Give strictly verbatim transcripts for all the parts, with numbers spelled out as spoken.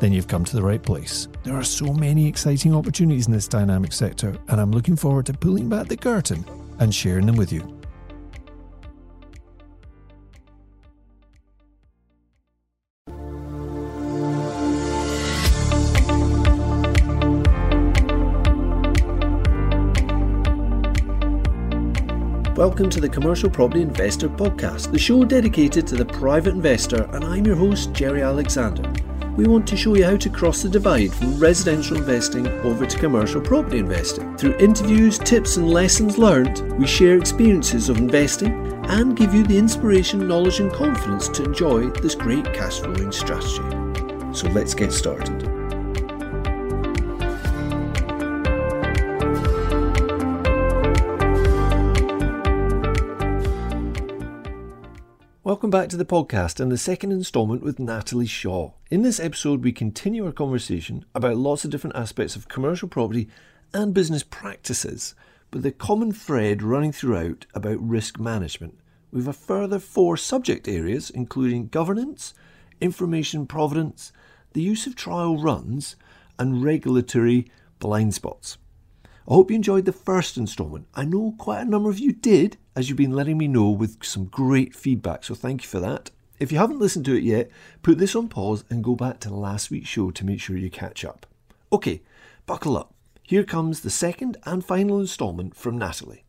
then you've come to the right place. There are so many exciting opportunities in this dynamic sector, and I'm looking forward to pulling back the curtain and sharing them with you. Welcome to the Commercial Property Investor Podcast, the show dedicated to the private investor, and I'm your host, Jerry Alexander. We want to show you how to cross the divide from residential investing over to commercial property investing. Through interviews, tips and lessons learned, we share experiences of investing and give you the inspiration, knowledge and confidence to enjoy this great cash flowing strategy. So let's get started. Welcome back to the podcast and the second instalment with Natalie Shaw. In this episode, we continue our conversation about lots of different aspects of commercial property and business practices, but the common thread running throughout about risk management. We have a further four subject areas, including governance, information provenance, the use of trial runs, and regulatory blind spots. I hope you enjoyed the first instalment. I know quite a number of you did, as you've been letting me know with some great feedback, so thank you for that. If you haven't listened to it yet, put this on pause and go back to last week's show to make sure you catch up. Okay, buckle up. Here comes the second and final instalment from Natalie.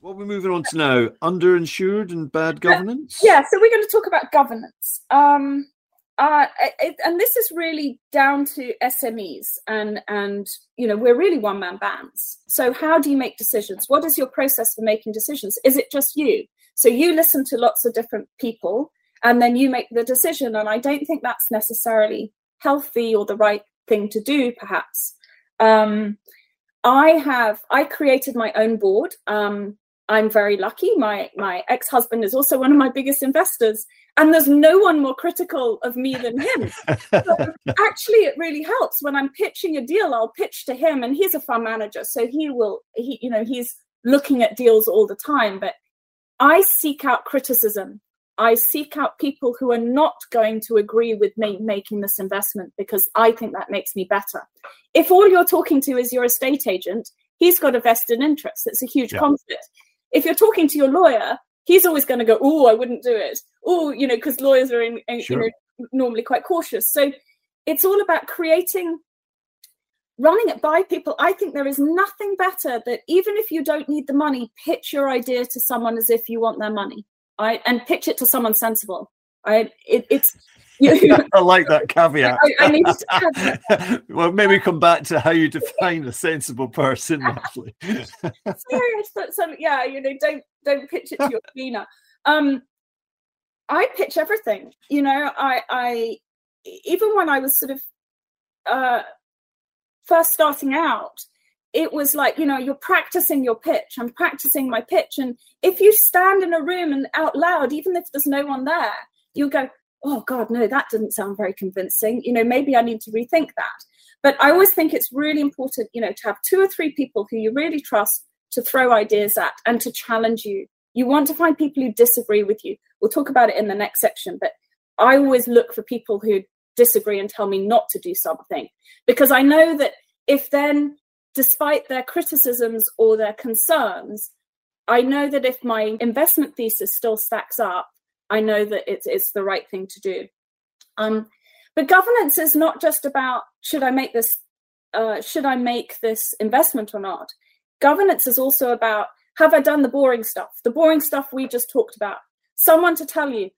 What are we moving on to now? Underinsured and bad governance? Yeah, so we're going to talk about governance. Um, Uh, it, and this is really down to S M Es and, and, you know, we're really one-man bands. So how do you make decisions? What is your process for making decisions? Is it just you? So you listen to lots of different people and then you make the decision. And I don't think that's necessarily healthy or the right thing to do, perhaps. Um, I have, I created my own board. Um, I'm very lucky. My, my ex-husband is also one of my biggest investors. And there's no one more critical of me than him. So actually, it really helps when I'm pitching a deal. I'll pitch to him, and he's a fund manager, so he will. He, you know, he's looking at deals all the time. But I seek out criticism. I seek out people who are not going to agree with me making this investment because I think that makes me better. If all you're talking to is your estate agent, he's got a vested interest. It's a huge yeah. conflict. If you're talking to your lawyer, he's always going to go, oh, I wouldn't do it. Oh, you know, because lawyers are in, in, sure. you know, normally quite cautious. So it's all about creating, running it by people. I think there is nothing better that even if you don't need the money, pitch your idea to someone as if you want their money. I, and pitch it to someone sensible. I, it, it's, you know, I like that caveat. I, I need to add that. Well, maybe come back to how you define a sensible person, actually. so, so, yeah, you know, don't don't pitch it to your cleaner. Um, I pitch everything. You know, I, I even when I was sort of uh, first starting out, it was like, you know, you're practicing your pitch. I'm practicing my pitch. And if you stand in a room and out loud, even if there's no one there, you'll go, oh, God, no, that didn't sound very convincing. You know, maybe I need to rethink that. But I always think it's really important, you know, to have two or three people who you really trust to throw ideas at and to challenge you. You want to find people who disagree with you. We'll talk about it in the next section. But I always look for people who disagree and tell me not to do something, because I know that if then, despite their criticisms or their concerns, I know that if my investment thesis still stacks up, I know that it's, it's the right thing to do. Um, but governance is not just about should I make this uh, should I make this investment or not. Governance is also about, have I done the boring stuff? The boring stuff we just talked about. Someone to tell you,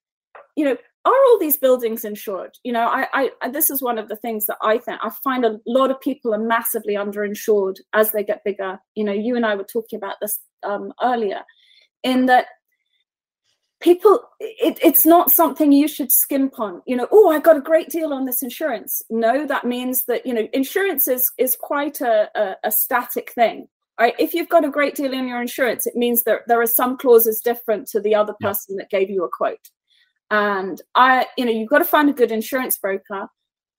you know, are all these buildings insured? You know, I, I this is one of the things that I think I find a lot of people are massively underinsured as they get bigger. You know, you and I were talking about this um, earlier, in that people, it, it's not something you should skimp on. You know, oh, I got a great deal on this insurance. No, that means that, you know, insurance is is quite a, a, a static thing. right? If you've got a great deal in your insurance, it means that there are some clauses different to the other person yeah. that gave you a quote. And I, you know, you've got to find a good insurance broker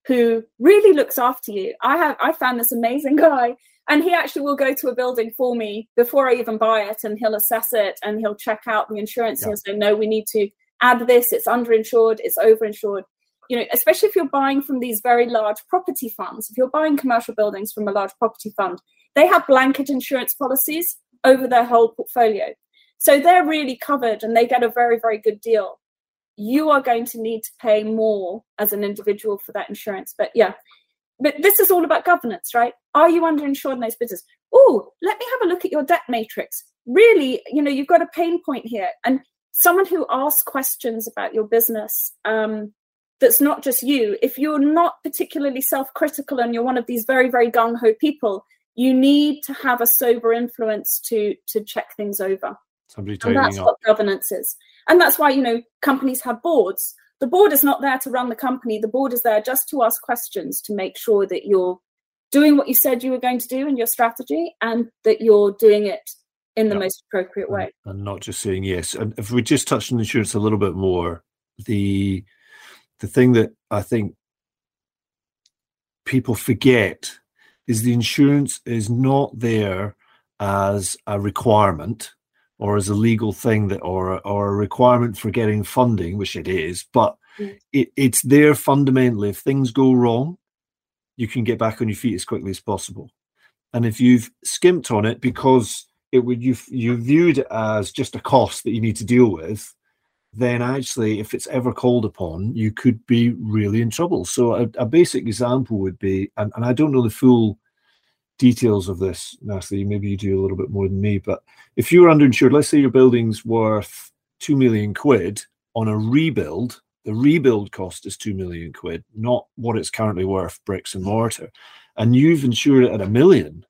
who really looks after you. I have, I found this amazing guy, and he actually will go to a building for me before I even buy it, and he'll assess it and he'll check out the insurance yeah. and he'll say, no, we need to add this. It's underinsured. It's overinsured. You know, especially if you're buying from these very large property funds, if you're buying commercial buildings from a large property fund, they have blanket insurance policies over their whole portfolio. So they're really covered and they get a very, very good deal. You are going to need to pay more as an individual for that insurance. But yeah, but this is all about governance, right? Are you underinsured in those businesses? Oh, let me have a look at your debt matrix. Really, you know, you've got a pain point here. And someone who asks questions about your business, um, that's not just you. If you're not particularly self-critical and you're one of these very, very gung-ho people, you need to have a sober influence to to check things over. Somebody and that's up. What governance is. And that's why, you know, companies have boards. The board is not there to run the company. The board is there just to ask questions to make sure that you're doing what you said you were going to do in your strategy and that you're doing it in the yep. most appropriate way. And, and not just saying yes. And if we just touched on insurance a little bit more, the the thing that I think people forget is the insurance is not there as a requirement or as a legal thing that, or or a requirement for getting funding, which it is, but mm. it, it's there fundamentally. If things go wrong, you can get back on your feet as quickly as possible. And if you've skimped on it because it would you you viewed it as just a cost that you need to deal with, then actually, if it's ever called upon, you could be really in trouble. So a, a basic example would be, and, and I don't know the full details of this, Natalie, maybe you do a little bit more than me, but if you were underinsured, let's say your building's worth two million quid on a rebuild, the rebuild cost is two million quid, not what it's currently worth, bricks and mortar, and you've insured it at a million,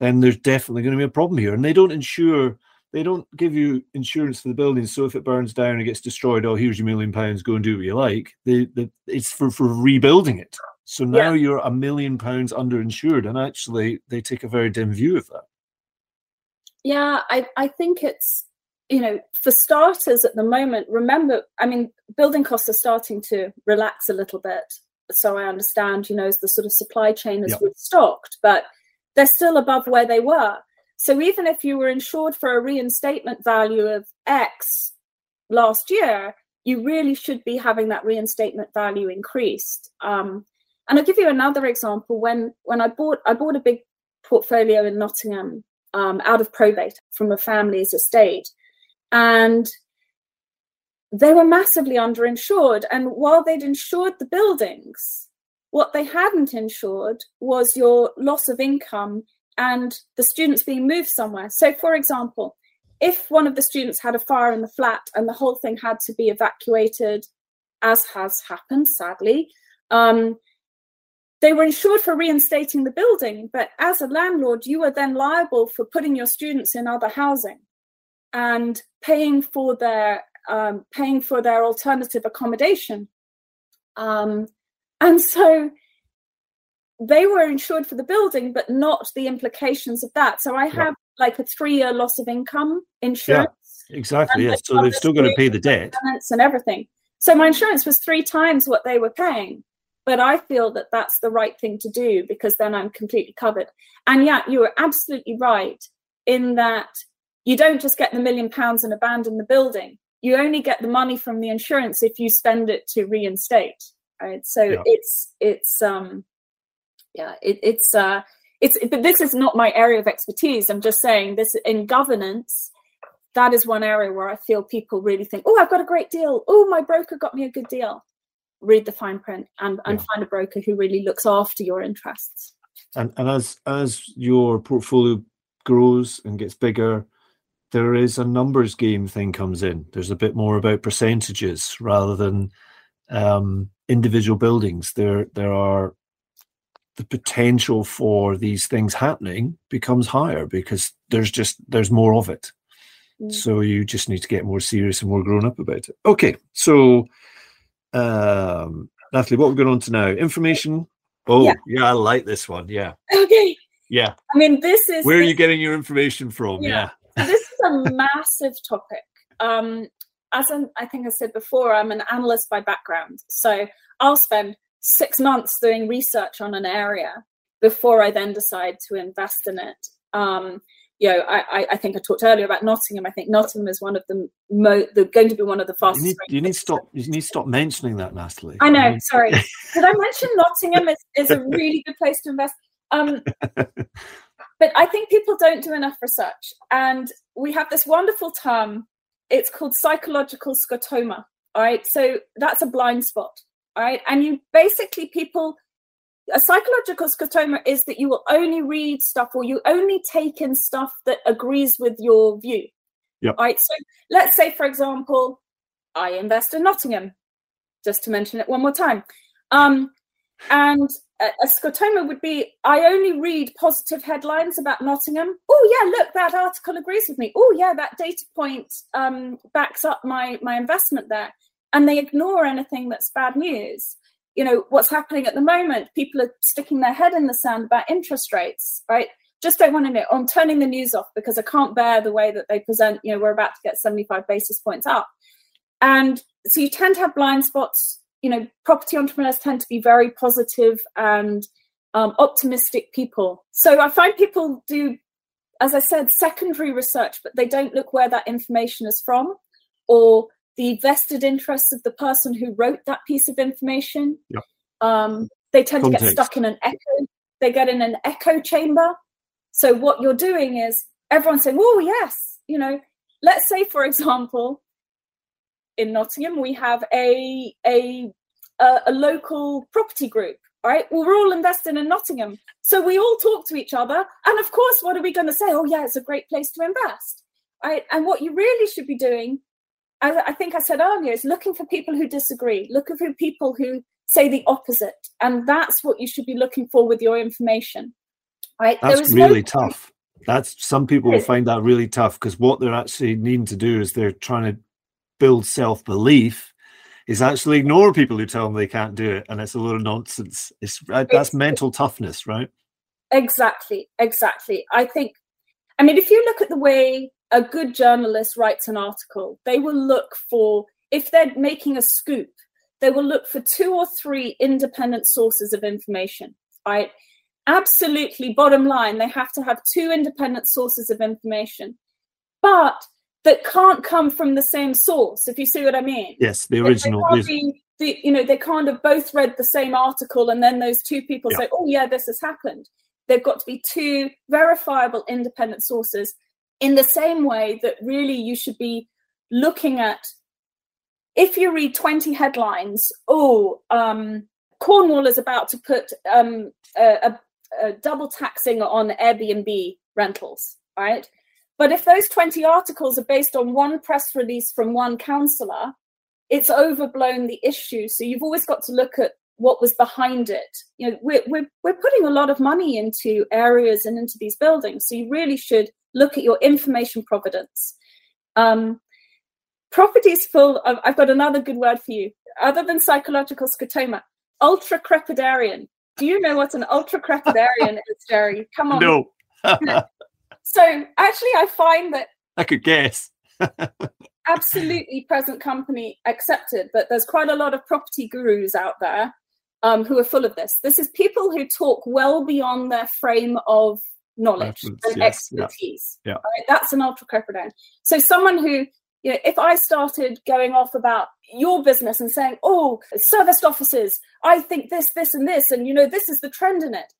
then there's definitely going to be a problem here. And they don't insure, they don't give you insurance for the building, so if it burns down and gets destroyed, oh, here's your million pounds, go and do what you like. They, they, it's for, for rebuilding it. So now yeah. you're a million pounds underinsured, and actually they take a very dim view of that. Yeah, I, I think it's, you know, for starters at the moment, remember, I mean, building costs are starting to relax a little bit. So I understand, you know, as the sort of supply chain is yeah. restocked, but they're still above where they were. So even if you were insured for a reinstatement value of X last year, you really should be having that reinstatement value increased. Um, And I'll give you another example. When when I bought I bought a big portfolio in Nottingham um, out of probate from a family's estate, and they were massively underinsured. And while they'd insured the buildings, what they hadn't insured was your loss of income and the students being moved somewhere. So, for example, if one of the students had a fire in the flat and the whole thing had to be evacuated, as has happened, sadly, um, they were insured for reinstating the building, but as a landlord, you were then liable for putting your students in other housing and paying for their um, paying for their alternative accommodation. Um, and so they were insured for the building, but not the implications of that. So I have yeah. like a three-year loss of income insurance. Yeah, exactly. Yes. So they've still got to pay the debt and everything. So my insurance was three times what they were paying. But I feel that that's the right thing to do because then I'm completely covered. And yeah, you are absolutely right in that you don't just get the million pounds and abandon the building. You only get the money from the insurance if you spend it to reinstate. Right? So yeah. it's it's um yeah it, it's uh it's but this is not my area of expertise. I'm just saying this in governance. That is one area where I feel people really think, oh, I've got a great deal. Oh, my broker got me a good deal. Read the fine print and, and yeah. find a broker who really looks after your interests. And and as as your portfolio grows and gets bigger, there is a numbers game thing comes in. There's a bit more about percentages rather than um, individual buildings. There there are the potential for these things happening becomes higher because there's just there's more of it. Mm. So you just need to get more serious and more grown up about it. Okay, so. Um, Natalie, what we're going on to now? Information. Oh, yeah. yeah, I like this one. Yeah. Okay. Yeah. I mean, this is... Where are you getting your information from? Yeah. yeah. So this is a massive topic. Um, as an, I think I said before, I'm an analyst by background. So I'll spend six months doing research on an area before I then decide to invest in it. Um, you know, I, I think I talked earlier about Nottingham. I think Nottingham is one of the, mo- the going to be one of the fastest. You need, you need to stop. You need to stop mentioning that, Natalie. I know. Um, sorry, did I mention Nottingham is, is a really good place to invest? Um, but I think people don't do enough research, and we have this wonderful term. It's called psychological scotoma. All right, so that's a blind spot. All right, and you basically people. A psychological scotoma is that you will only read stuff or you only take in stuff that agrees with your view. Yep. Right. So let's say, for example, I invest in Nottingham, just to mention it one more time. Um, and a, a scotoma would be, I only read positive headlines about Nottingham. Oh, yeah, look, that article agrees with me. Oh, yeah, that data point um, backs up my, my investment there. And they ignore anything that's bad news. You know, what's happening at the moment, people are sticking their head in the sand about interest rates, right? Just don't want to know. Oh, I'm turning the news off because I can't bear the way that they present, you know, we're about to get seventy-five basis points up. And so you tend to have blind spots. You know, property entrepreneurs tend to be very positive and um, optimistic people. So I find people do, as I said, secondary research, but they don't look where that information is from or the vested interests of the person who wrote that piece of information. Yep. Um, they tend Context. to get stuck in an echo. They get in an echo chamber. So what you're doing is everyone's saying, oh, yes. You know, let's say, for example, in Nottingham, we have a, a, a, a local property group, right? Well, we're all invested in Nottingham. So we all talk to each other. And of course, what are we going to say? Oh, yeah, it's a great place to invest. Right? And what you really should be doing, I think I said earlier, is looking for people who disagree, looking for people who say the opposite. And that's what you should be looking for with your information. Right? That's really no tough. That's some people will find that really tough because what they're actually needing to do is they're trying to build self-belief is actually ignore people who tell them they can't do it. And it's a lot of nonsense. It's That's it's, mental toughness, right? Exactly. Exactly. I think, I mean, if you look at the way a good journalist writes an article, they will look for, if they're making a scoop, they will look for two or three independent sources of information. Right? Absolutely, bottom line, they have to have two independent sources of information, but that can't come from the same source, if you see what I mean. Yes, the original. They can't be, the, you know, they can't have both read the same article and then those two people yeah. say, oh, yeah, this has happened. They've got to be two verifiable independent sources. In the same way that really you should be looking at, if you read twenty headlines, oh, um, Cornwall is about to put um, a, a, a double taxing on Airbnb rentals, right? But if those twenty articles are based on one press release from one councillor, it's overblown the issue. So you've always got to look at what was behind it. You know, we're, we're, we're putting a lot of money into areas and into these buildings, so you really should look at your information providence. Um, properties full of, I've got another good word for you, other than psychological scotoma, ultra-crepidarian. Do you know what an ultra-crepidarian is, Jerry? Come on. No. So actually I find that... I could guess. Absolutely present company accepted, but there's quite a lot of property gurus out there um, who are full of this. This is people who talk well beyond their frame of knowledge Reference, and yes, expertise. Yeah, yeah. Right? That's an ultra-crepidarian. So someone who, you know, if I started going off about your business and saying, oh, serviced offices, I think this, this, and this, and, you know, this is the trend in it.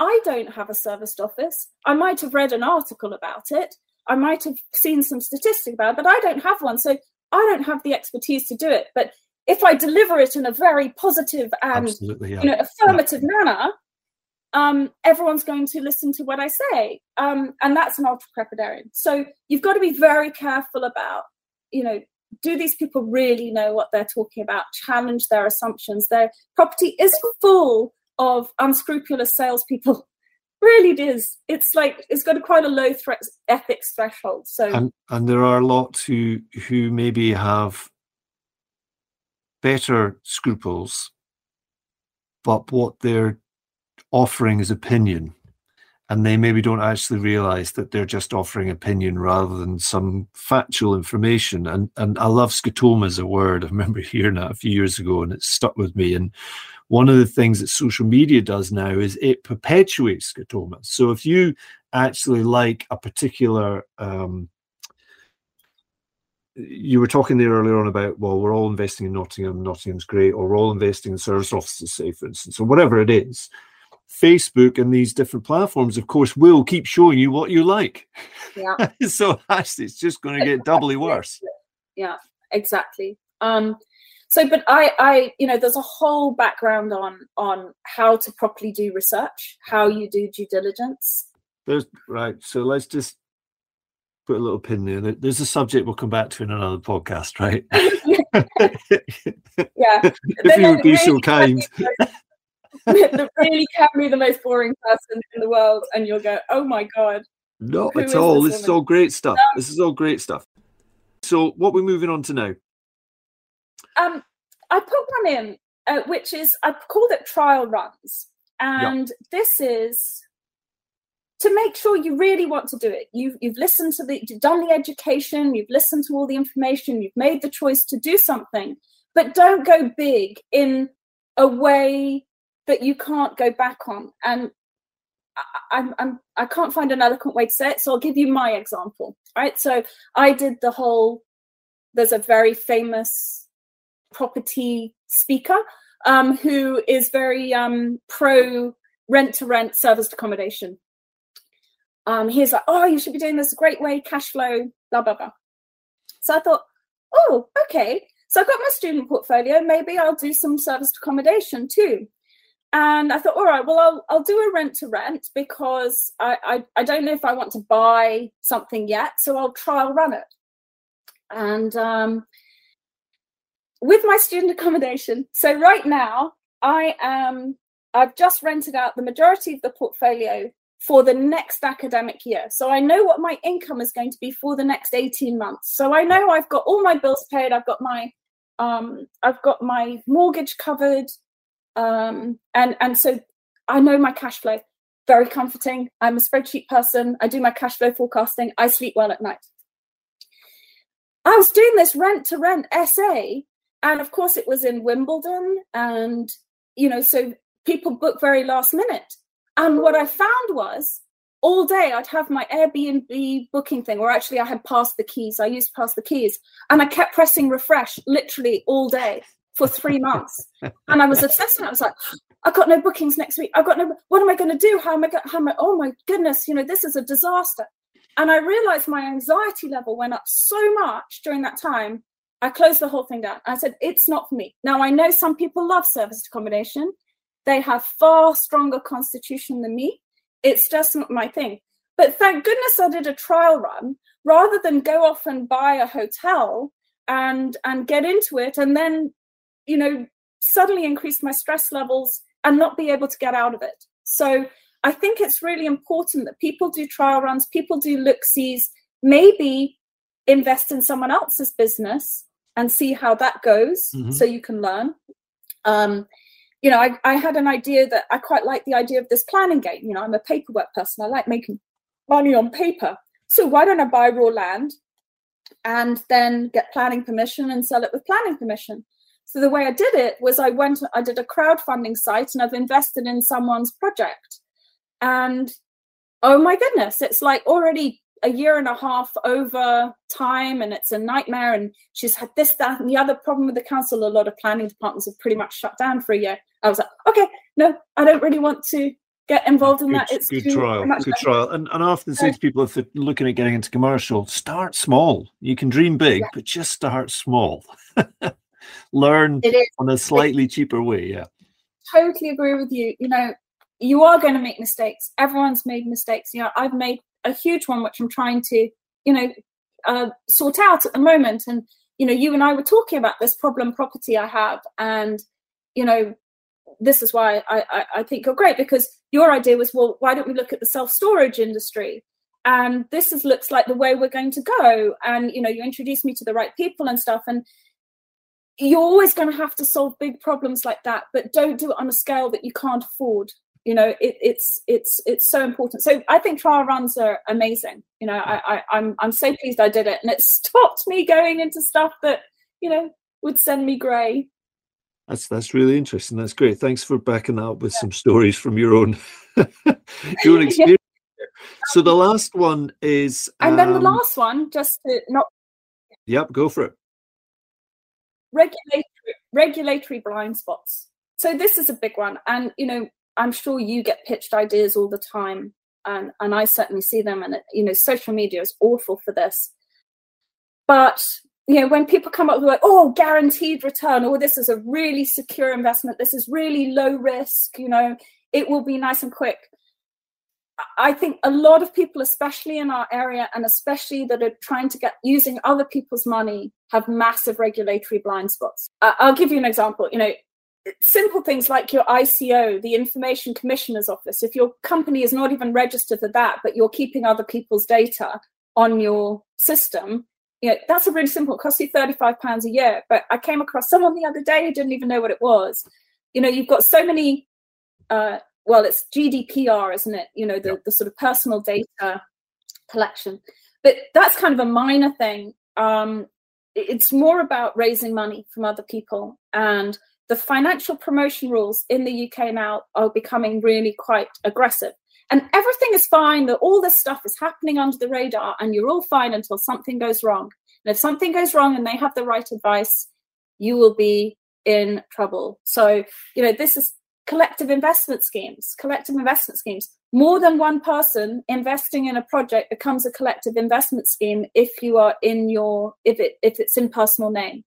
I don't have a serviced office. I might have read an article about it. I might have seen some statistic about it, but I don't have one. So I don't have the expertise to do it. But if I deliver it in a very positive and yeah. you know, affirmative yeah. manner, Um, everyone's going to listen to what I say. Um, and that's an ultra-crepidarian. So you've got to be very careful about, you know, do these people really know what they're talking about? Challenge their assumptions. Their property is full of unscrupulous salespeople. Really it is. It's like, it's got a quite a low thre- ethics threshold. So and, and there are a lot who, who maybe have better scruples, but what they're offering his opinion, and they maybe don't actually realize that they're just offering opinion rather than some factual information. And and I love scotoma as a word. I remember hearing that a few years ago and it stuck with me. And one of the things that social media does now is it perpetuates scotoma. So if you actually like a particular, um, you were talking there earlier on about, well, we're all investing in Nottingham, Nottingham's great, or we're all investing in service offices, say, for instance, or whatever it is. Facebook and these different platforms, of course, will keep showing you what you like. Yeah. So actually, it's just going to get doubly worse. Yeah, exactly. Um, so, but I, I, you know, there's a whole background on on how to properly do research, how you do due diligence. There's right. So let's just put a little pin there. There's a subject we'll come back to in another podcast, right? Yeah. If you would be so kind. That really can be the most boring person in the world, and you'll go, "Oh my god!" Not at all. This is all great stuff. Um, this is all great stuff. So, what we're moving on to now? Um, I put one in, uh, which is I called it trial runs, and yep. This is to make sure you really want to do it. You've you've listened to the, you've done the education, you've listened to all the information, you've made the choice to do something, but don't go big in a way that you can't go back on. And I, I'm, I'm, I can't find an eloquent way to say it, so I'll give you my example, right? So I did the whole, there's a very famous property speaker um, who is very um, pro rent-to-rent serviced accommodation. Um, he's like, oh, you should be doing this a great way, cash flow, blah, blah, blah. So I thought, oh, okay. So I've got my student portfolio. Maybe I'll do some serviced accommodation too. And I thought, all right, well, I'll I'll do a rent to rent because I, I, I don't know if I want to buy something yet, so I'll trial run it. And um, with my student accommodation, so right now I am I've just rented out the majority of the portfolio for the next academic year, so I know what my income is going to be for the next eighteen months. So I know I've got all my bills paid, I've got my um, I've got my mortgage covered. Um, and, and so I know my cash flow, very comforting. I'm a spreadsheet person. I do my cash flow forecasting. I sleep well at night. I was doing this rent to rent essay. And of course it was in Wimbledon. And, you know, so people book very last minute. And what I found was all day I'd have my Airbnb booking thing, or actually I had passed the keys. I used pass the keys and I kept pressing refresh literally all day. For three months, and I was obsessed. And I was like, "I've got no bookings next week. I've got no. What am I going to do? How am I? Go- how am I? Oh my goodness! You know, this is a disaster." And I realized my anxiety level went up so much during that time. I closed the whole thing down. I said, "It's not for me." Now I know some people love serviced accommodation; they have far stronger constitution than me. It's just not my thing. But thank goodness I did a trial run rather than go off and buy a hotel and and get into it and then, you know, suddenly increased my stress levels and not be able to get out of it. So I think it's really important that people do trial runs, people do look-sees, maybe invest in someone else's business and see how that goes, mm-hmm. so you can learn. Um, you know, I, I had an idea that I quite like the idea of this planning game. You know, I'm a paperwork person. I like making money on paper. So why don't I buy raw land and then get planning permission and sell it with planning permission? So the way I did it was I went, I did a crowdfunding site and I've invested in someone's project. And oh my goodness, it's like already a year and a half over time and it's a nightmare. And she's had this, that, and the other problem with the council. A lot of planning departments have pretty much shut down for a year. I was like, okay, no, I don't really want to get involved in good, that. It's good trial, good better. trial. And, and I often say to people, if they're looking at getting into commercial, start small. You can dream big, yeah. but just start small. Learn on a slightly cheaper way. Yeah, totally agree with you. You know, you are going to make mistakes. Everyone's made mistakes. You know, I've made a huge one, which I'm trying to, you know, uh, sort out at the moment. And, you know, you and I were talking about this problem property I have. And, you know, this is why I, I, I think you're great, because your idea was, well, why don't we look at the self-storage industry? And this is, looks like the way we're going to go. And, you know, you introduced me to the right people and stuff. And you're always going to have to solve big problems like that, but don't do it on a scale that you can't afford. You know, it, it's it's it's so important. So I think trial runs are amazing. You know, I, I I'm I'm so pleased I did it, and it stopped me going into stuff that, you know, would send me grey. That's that's really interesting. That's great. Thanks for backing that up with yeah. some stories from your own your own experience. yeah. So the last one is, and um, then the last one, just to not. Yep, go for it. Regulatory regulatory blind spots. So this is a big one, and you know, I'm sure you get pitched ideas all the time, and and I certainly see them. And you know, social media is awful for this, but. You know, when people come up with like, oh, guaranteed return, or this is a really secure investment, this is really low risk, you know, it will be nice and quick. I think a lot of people, especially in our area, and especially that are trying to get using other people's money, have massive regulatory blind spots. Uh, I'll give you an example. You know, simple things like your I C O, the Information Commissioner's Office. If your company is not even registered for that, but you're keeping other people's data on your system, you know, that's a really simple, it costs you thirty-five pounds a year. But I came across someone the other day who didn't even know what it was. You know, you've got so many, uh, well, it's G D P R, isn't it? You know, the, the sort of personal data collection. But that's kind of a minor thing. Um, it's more about raising money from other people. And the financial promotion rules in the U K now are becoming really quite aggressive. And everything is fine, that all this stuff is happening under the radar, and you're all fine until something goes wrong. And if something goes wrong and they have the right advice, you will be in trouble. So, you know, this is collective investment schemes, collective investment schemes. More than one person investing in a project becomes a collective investment scheme if you are in your, if it if it's in personal name.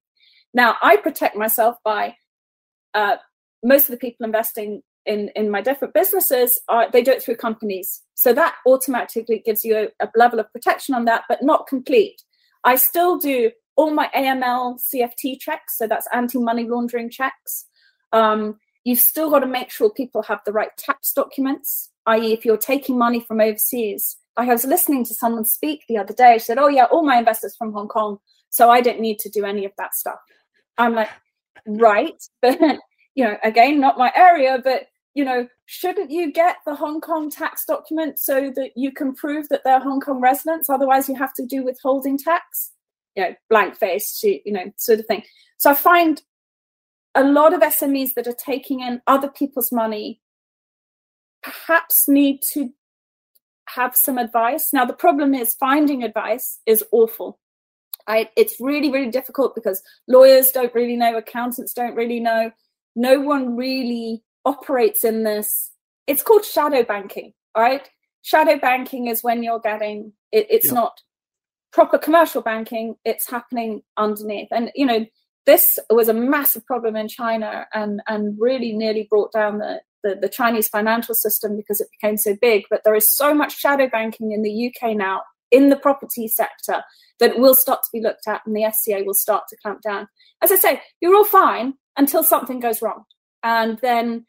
Now, I protect myself by uh, most of the people investing In, in my different businesses, uh, they do it through companies. So that automatically gives you a, a level of protection on that, but not complete. I still do all my A M L C F T checks. So that's anti-money laundering checks. Um, you've still got to make sure people have the right tax documents, that is if you're taking money from overseas. I was listening to someone speak the other day. She said, oh, yeah, all my investors from Hong Kong, so I don't need to do any of that stuff. I'm like, right. But, you know, again, not my area, but you know, shouldn't you get the Hong Kong tax document so that you can prove that they're Hong Kong residents? Otherwise, you have to do withholding tax, you know, blank face, you know, sort of thing. So I find a lot of S M Es that are taking in other people's money perhaps need to have some advice. Now, the problem is finding advice is awful. I, it's really, really difficult because lawyers don't really know, accountants don't really know. No one really operates in this. It's called shadow banking, right? Shadow banking is when you're getting, it, it's yeah. not proper commercial banking. It's happening underneath. And, you know, this was a massive problem in China and, and really nearly brought down the, the, the Chinese financial system because it became so big. But there is so much shadow banking in the U K now in the property sector that it will start to be looked at, and the F C A will start to clamp down. As I say, you're all fine until something goes wrong. And then,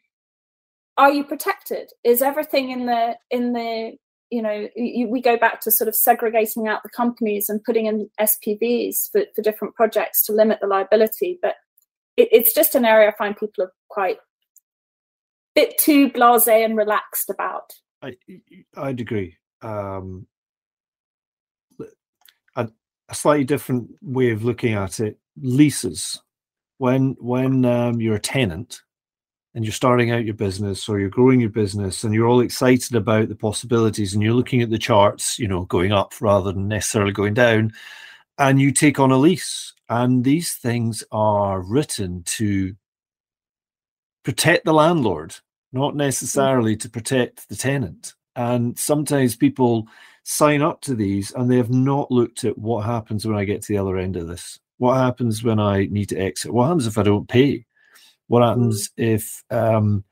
are you protected? Is everything in the, in the, you know, you, we go back to sort of segregating out the companies and putting in S P Vs for, for different projects to limit the liability. But it, it's just an area I find people are quite a bit too blasé and relaxed about. I, I'd agree. Um, a, a slightly different way of looking at it, leases. When when um, you're a tenant and you're starting out your business or you're growing your business and you're all excited about the possibilities and you're looking at the charts, you know, going up rather than necessarily going down, and you take on a lease. And these things are written to protect the landlord, not necessarily to protect the tenant. And sometimes people sign up to these and they have not looked at what happens when I get to the other end of this. What happens when I need to exit? What happens if I don't pay? What happens if um,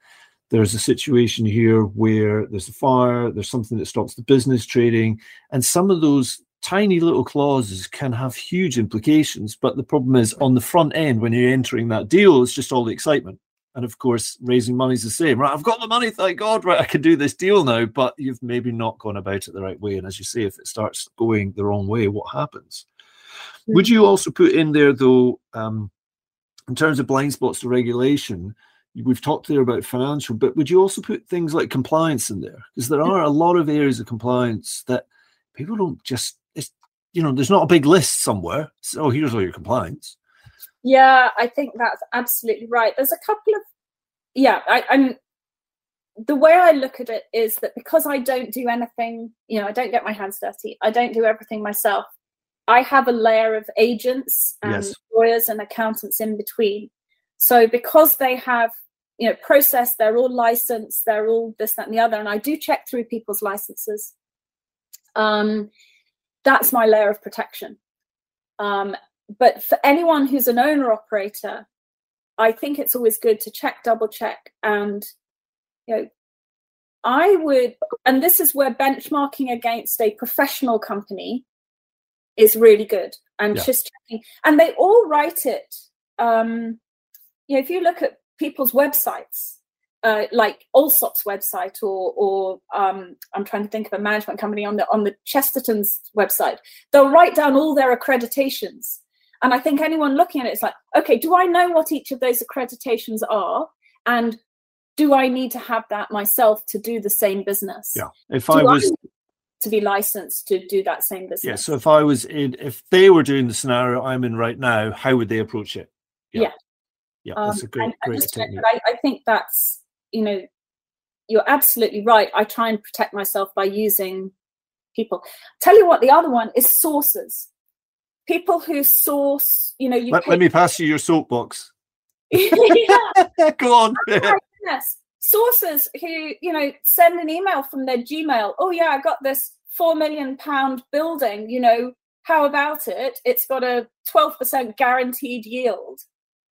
there's a situation here where there's a fire, there's something that stops the business trading? And some of those tiny little clauses can have huge implications. But the problem is on the front end, when you're entering that deal, it's just all the excitement. And of course, raising money is the same. Right, I've got the money, thank God. Right, I can do this deal now. But you've maybe not gone about it the right way. And as you say, if it starts going the wrong way, what happens? Would you also put in there, though, um, in terms of blind spots to regulation, We've talked there about financial, but would you also put things like compliance in there? Because there are a lot of areas of compliance that people don't just, it's, you know, there's not a big list somewhere. So here's all your compliance. Yeah, I think that's absolutely right. There's a couple of, yeah, I, I'm, the way I look at it is that because I don't do anything, you know, I don't get my hands dirty. I don't do everything myself. I have a layer of agents and yes. lawyers and accountants in between. So because they have, you know, process, they're all licensed, they're all this, that, and the other. And I do check through people's licenses. Um, that's my layer of protection. Um, but for anyone who's an owner operator, I think it's always good to check, double check. And, you know, I would, and this is where benchmarking against a professional company is really good. And yeah. just checking. And they all write it. Um, You know, if you look at people's websites, uh, like Allsop's website, or or um, I'm trying to think of a management company on the on the Chesterton's website, they'll write down all their accreditations. And I think anyone looking at it is like, okay, do I know what each of those accreditations are, and do I need to have that myself to do the same business? Yeah, if do I was. I to be licensed to do that same business. Yeah, so if I was in, if they were doing the scenario I'm in right now, how would they approach it? Yeah. yeah. Yeah, that's a great, um, great technique. I, I think that's, you know, you're absolutely right. I try and protect myself by using people. Tell you what, the other one is sources. People who source, you know. You let, pay- let me pass you your soapbox. Go on. Oh, my goodness. Sources who, you know, send an email from their Gmail. Oh, yeah, I got this four million pounds building, you know, how about it? It's got a twelve percent guaranteed yield.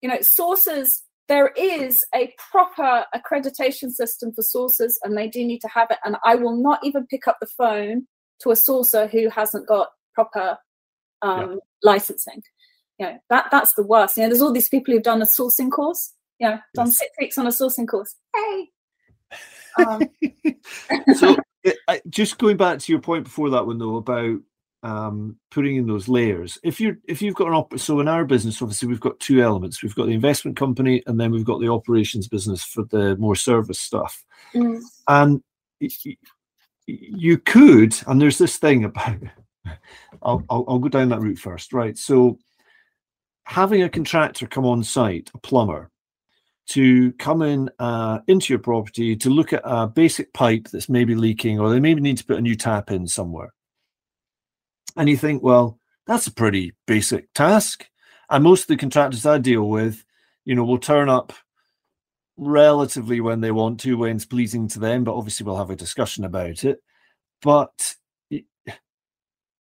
You know, sources, there is a proper accreditation system for sources, and they do need to have it. And I will not even pick up the phone to a sourcer who hasn't got proper um, yeah. licensing. You know, that, that's the worst. You know, there's all these people who've done a sourcing course, you know, done yes. six weeks on a sourcing course. Hey. Um. So just going back to your point before that one, though, about Um, putting in those layers. If you're, if you've got an op- so in our business, obviously we've got two elements. We've got the investment company, and then we've got the operations business for the more service stuff. Mm. And you could, and there's this thing about. I'll, I'll I'll go down that route first, right? So having a contractor come on site, a plumber, to come in uh, into your property to look at a basic pipe that's maybe leaking, or they maybe need to put a new tap in somewhere. And you think, well, that's a pretty basic task. And most of the contractors I deal with, you know, will turn up relatively when they want to, when it's pleasing to them, but obviously we'll have a discussion about it. But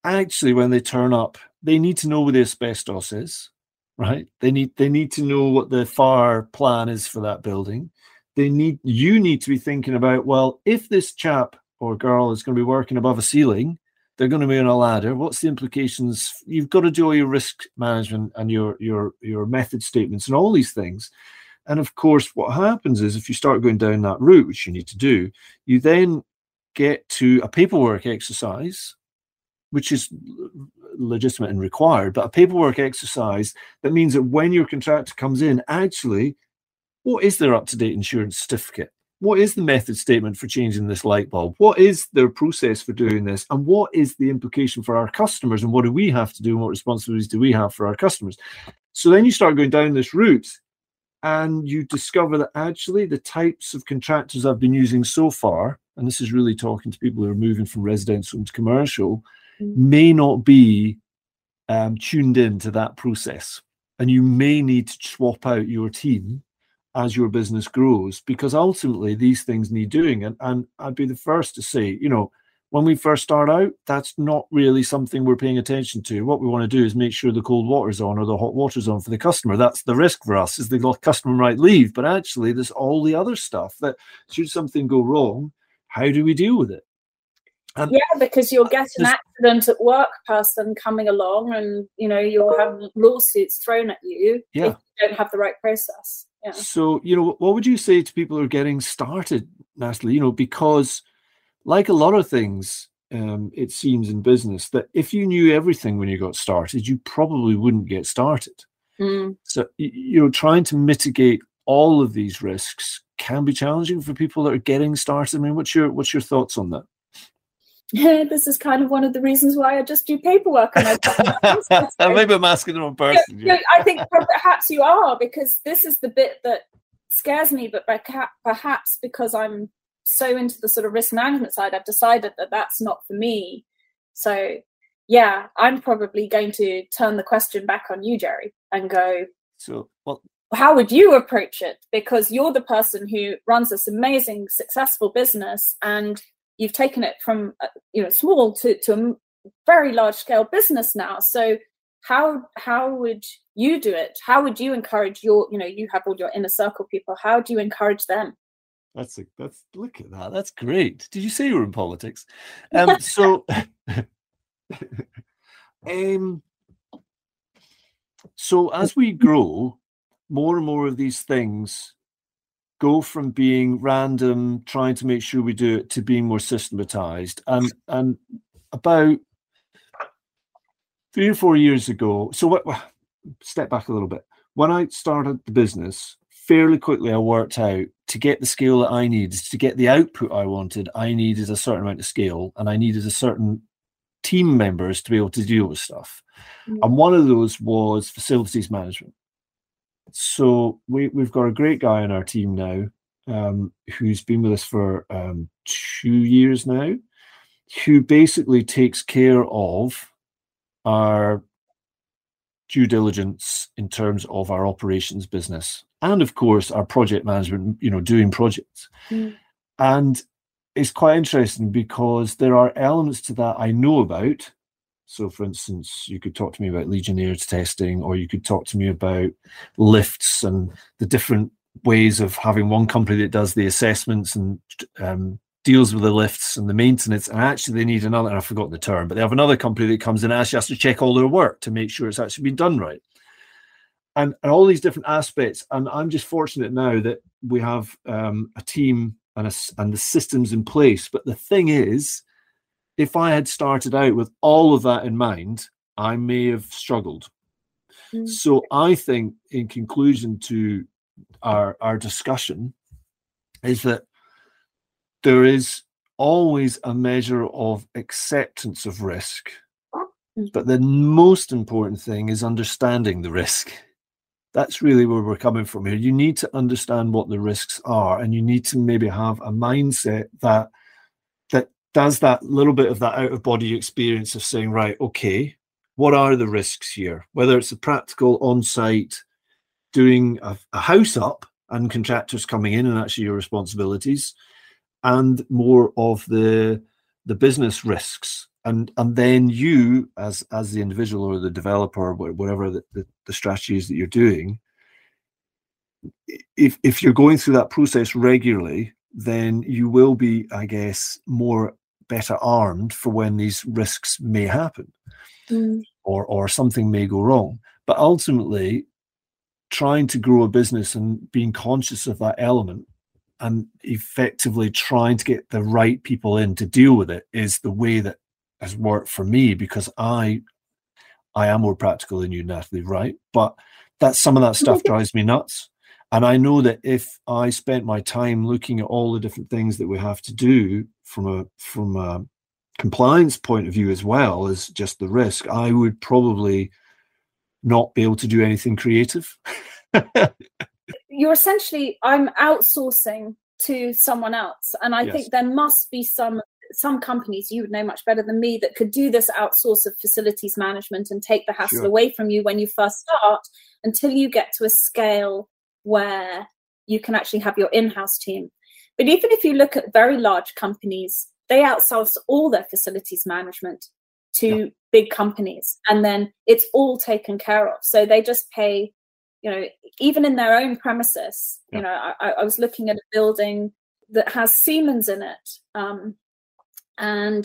actually, when they turn up, they need to know where the asbestos is, right? They need they need to know what the fire plan is for that building. They need you need to be thinking about, well, if this chap or girl is going to be working above a ceiling, they're going to be on a ladder. What's the implications? You've got to do all your risk management and your your your method statements and all these things. And of course, what happens is if you start going down that route, which you need to do, you then get to a paperwork exercise, which is legitimate and required, but a paperwork exercise that means that when your contractor comes in, actually, what is their up-to-date insurance certificate? What is the method statement for changing this light bulb? What is their process for doing this? And what is the implication for our customers? And what do we have to do? And what responsibilities do we have for our customers? So then you start going down this route and you discover that actually the types of contractors I've been using so far, and this is really talking to people who are moving from residential to commercial, mm-hmm. may not be um, tuned into that process. And you may need to swap out your team as your business grows, because ultimately these things need doing. And, and I'd be the first to say, you know, when we first start out, that's not really something we're paying attention to. What we want to do is make sure the cold water's on or the hot water's on for the customer. That's the risk for us, is the customer might leave. But actually, there's all the other stuff that should something go wrong, how do we deal with it? And yeah, because you'll get an accident at work person coming along and, you know, you'll have lawsuits thrown at you yeah. if you don't have the right process. Yeah. So, you know, what would you say to people who are getting started, Natalie? You know, because like a lot of things, um, it seems in business that if you knew everything when you got started, you probably wouldn't get started. Mm. So, you know, trying to mitigate all of these risks can be challenging for people that are getting started. I mean, what's your what's your thoughts on that? Yeah, this is kind of one of the reasons why I just do paperwork. And I Maybe I'm asking the wrong person. You know, you know, I think perhaps you are, because this is the bit that scares me, but perhaps because I'm so into the sort of risk management side, I've decided that that's not for me. So, yeah, I'm probably going to turn the question back on you, Jerry, and go, so, well, how would you approach it? Because you're the person who runs this amazing, successful business, and you've taken it from, you know, small to, to a very large scale business now. So how how would you do it? How would you encourage your, you know, you have all your inner circle people. How do you encourage them? That's a, that's look at that. That's great. Did you say you were in politics? Um, so, um, so as we grow, more and more of these things go from being random, trying to make sure we do it, to being more systematized. And and about three or four years ago, so what, step back a little bit. When I started the business, fairly quickly I worked out, to get the scale that I needed, to get the output I wanted, I needed a certain amount of scale, and I needed a certain team members to be able to deal with stuff. Mm-hmm. And one of those was facilities management. So we, we've got a great guy on our team now, um, who's been with us for um, two years now, who basically takes care of our due diligence in terms of our operations business and, of course, our project management, you know, doing projects. Mm. And it's quite interesting because there are elements to that I know about. So, for instance, you could talk to me about Legionnaires testing, or you could talk to me about lifts and the different ways of having one company that does the assessments and um, deals with the lifts and the maintenance. And actually, they need another, and I've forgotten the term, but they have another company that comes in and actually has to check all their work to make sure it's actually been done right. And, and all these different aspects. And I'm just fortunate now that we have um, a team and, a, and the systems in place. But the thing is, if I had started out with all of that in mind, I may have struggled. Mm. So I think, in conclusion to our, our discussion, is that there is always a measure of acceptance of risk. Mm. But the most important thing is understanding the risk. That's really where we're coming from here. You need to understand what the risks are, and you need to maybe have a mindset that does that little bit of that out-of-body experience of saying, right, okay, what are the risks here? Whether it's a practical on-site doing a, a house up and contractors coming in and actually your responsibilities, and more of the the business risks. And and then you, as as the individual or the developer, or whatever the, the, the strategy is that you're doing, if if you're going through that process regularly, then you will be, I guess, more better armed for when these risks may happen, mm. or or something may go wrong. But ultimately, trying to grow a business and being conscious of that element and effectively trying to get the right people in to deal with it is the way that has worked for me, because I I am more practical than you, Natalie, right? But that some of that stuff drives me nuts. And I know that if I spent my time looking at all the different things that we have to do from a from a compliance point of view, as well as just the risk, I would probably not be able to do anything creative. You're essentially, I'm outsourcing to someone else. And I yes. think there must be some some companies, you would know much better than me, that could do this outsource of facilities management and take the hassle sure. away from you when you first start, until you get to a scale where you can actually have your in-house team. But even if you look at very large companies, they outsource all their facilities management to yeah. big companies, and then it's all taken care of. So they just pay, you know, even in their own premises. Yeah. You know, I, I was looking at a building that has Siemens in it, um, and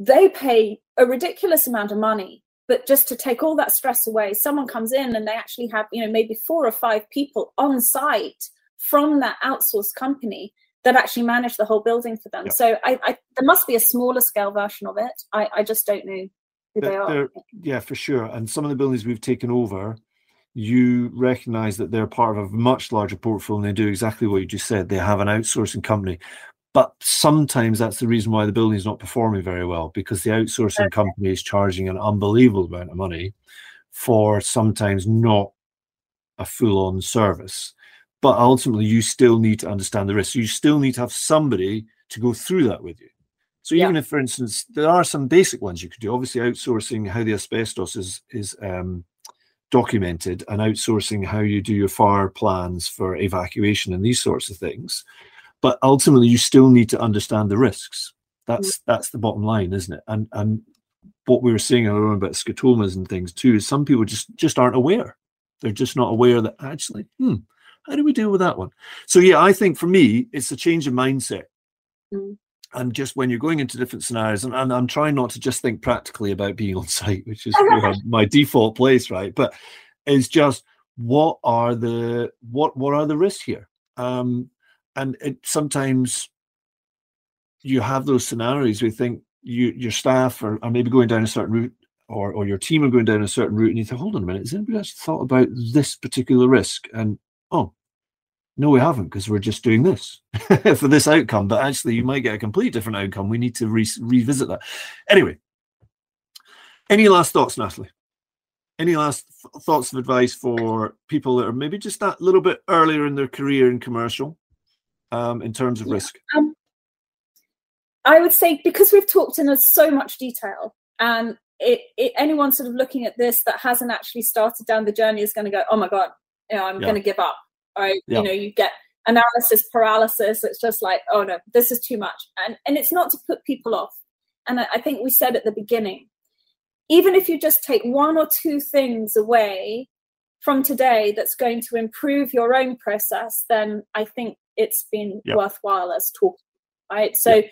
they pay a ridiculous amount of money. But just to take all that stress away, someone comes in and they actually have, you know, maybe four or five people on site from that outsourced company that actually manage the whole building for them. Yeah. So I, I, there must be a smaller scale version of it. I, I just don't know who they're, they are. Yeah, for sure. And some of the buildings we've taken over, you recognize that they're part of a much larger portfolio, and they do exactly what you just said. They have an outsourcing company. But sometimes that's the reason why the building is not performing very well, because the outsourcing company is charging an unbelievable amount of money for sometimes not a full-on service. But ultimately, you still need to understand the risk. You still need to have somebody to go through that with you. So even yeah. if, for instance, there are some basic ones you could do. Obviously, outsourcing how the asbestos is is um, documented, and outsourcing how you do your fire plans for evacuation and these sorts of things. But ultimately, you still need to understand the risks. That's that's the bottom line, isn't it? And and what we were saying earlier about scotomas and things too is some people just just aren't aware. They're just not aware that actually, hmm, how do we deal with that one? So yeah, I think for me, it's a change of mindset. Mm. And just when you're going into different scenarios, and, and I'm trying not to just think practically about being on site, which is my default place, right? But it's just what are the what what are the risks here? Um, and it, sometimes you have those scenarios where you think you, your staff are, are maybe going down a certain route, or or your team are going down a certain route, and you think, hold on a minute, has anybody actually thought about this particular risk? And oh, no, we haven't, because we're just doing this for this outcome. But actually, you might get a completely different outcome. We need to re- revisit that. Anyway, any last thoughts, Natalie? Any last th- thoughts of advice for people that are maybe just that little bit earlier in their career in commercial um, in terms of yeah. risk? Um, I would say, because we've talked in so much detail, and it, it, anyone sort of looking at this that hasn't actually started down the journey is going to go, oh, my God, you know, I'm yeah. going to give up. Right, yeah. You know, you get analysis paralysis. It's just like, oh no, this is too much. And and it's not to put people off. And I, I think we said at the beginning, even if you just take one or two things away from today that's going to improve your own process, then I think it's been yeah. worthwhile as talking. Right. So, yeah.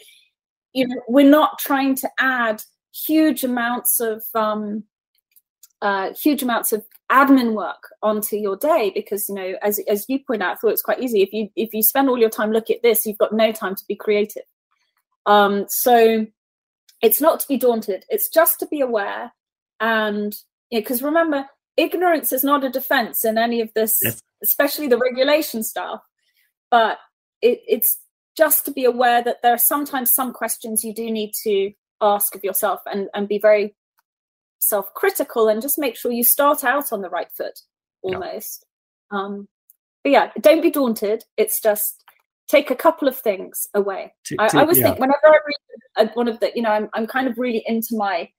you know, we're not trying to add huge amounts of um Uh, huge amounts of admin work onto your day, because, you know, as as you point out, I thought it's quite easy. If you if you spend all your time looking at this, you've got no time to be creative. Um, so it's not to be daunted. It's just to be aware. And because you know, remember, ignorance is not a defense in any of this, yes. especially the regulation stuff. But it, it's just to be aware that there are sometimes some questions you do need to ask of yourself, and, and be very self-critical, and just make sure you start out on the right foot almost. Yeah. Um, but yeah, don't be daunted. It's just take a couple of things away. T- I, t- I always yeah. think whenever I read one of the, you know, I'm, I'm kind of really into my,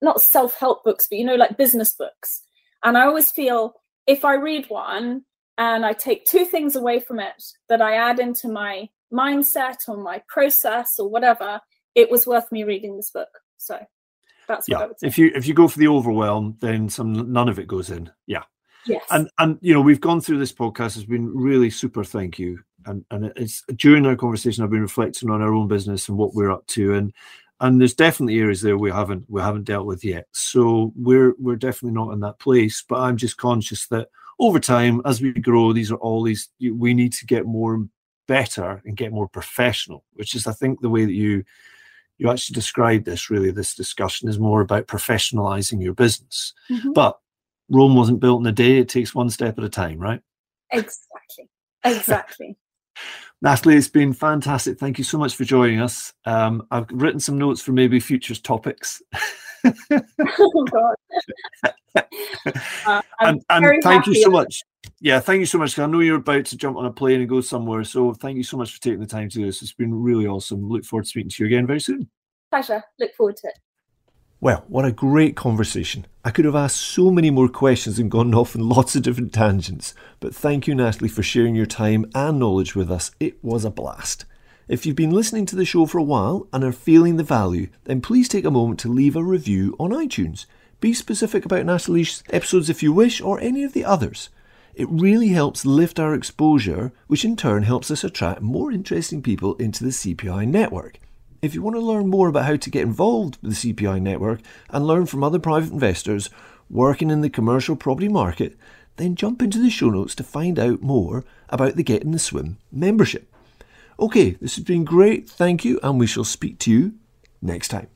not self-help books, but, you know, like business books. And I always feel if I read one and I take two things away from it that I add into my mindset or my process or whatever, it was worth me reading this book. So That's yeah. if you if you go for the overwhelm, then some none of it goes in. Yeah. Yes. And and you know, we've gone through this podcast. It's been really super. Thank you. And and it's during our conversation, I've been reflecting on our own business and what we're up to. And and there's definitely areas there we haven't we haven't dealt with yet. So we're we're definitely not in that place. But I'm just conscious that over time, as we grow, these are all these we need to get more better and get more professional, which is I think the way that you. You actually described this, really. This discussion is more about professionalizing your business. Mm-hmm. But Rome wasn't built in a day. It takes one step at a time, right? Exactly. Exactly. Natalie, it's been fantastic. Thank you so much for joining us. Um, I've written some notes for maybe future topics. Oh, God. uh, and and thank you so much. Yeah, thank you so much. I know you're about to jump on a plane and go somewhere. So thank you so much for taking the time to do this. It's been really awesome. Look forward to speaking to you again very soon. Pleasure. Look forward to it. Well, what a great conversation. I could have asked so many more questions and gone off in lots of different tangents. But thank you, Natalie, for sharing your time and knowledge with us. It was a blast. If you've been listening to the show for a while and are feeling the value, then please take a moment to leave a review on iTunes. Be specific about Natalie's episodes if you wish, or any of the others. It really helps lift our exposure, which in turn helps us attract more interesting people into the C P I network. If you want to learn more about how to get involved with the C P I network and learn from other private investors working in the commercial property market, then jump into the show notes to find out more about the Get in the Swim membership. Okay, this has been great. Thank you, and we shall speak to you next time.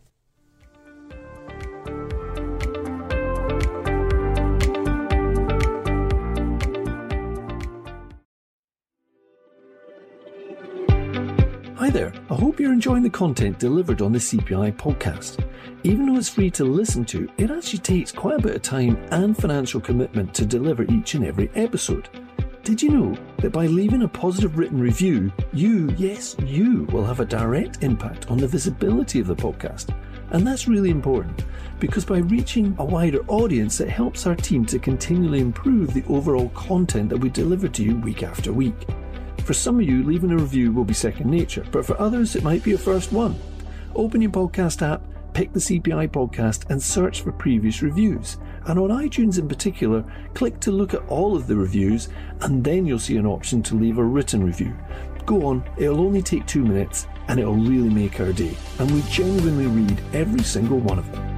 hope you're enjoying the content delivered on the C P I podcast. Even though it's free to listen to, it actually takes quite a bit of time and financial commitment to deliver each and every episode. Did you know that by leaving a positive written review, you, yes, you, will have a direct impact on the visibility of the podcast? And that's really important, because by reaching a wider audience, it helps our team to continually improve the overall content that we deliver to you week after week. For some of you, leaving a review will be second nature, but for others, it might be a first one. Open your podcast app, pick the C P I podcast, and search for previous reviews. And on iTunes in particular, click to look at all of the reviews, and then you'll see an option to leave a written review. Go on, it'll only take two minutes, and it'll really make our day. And we genuinely read every single one of them.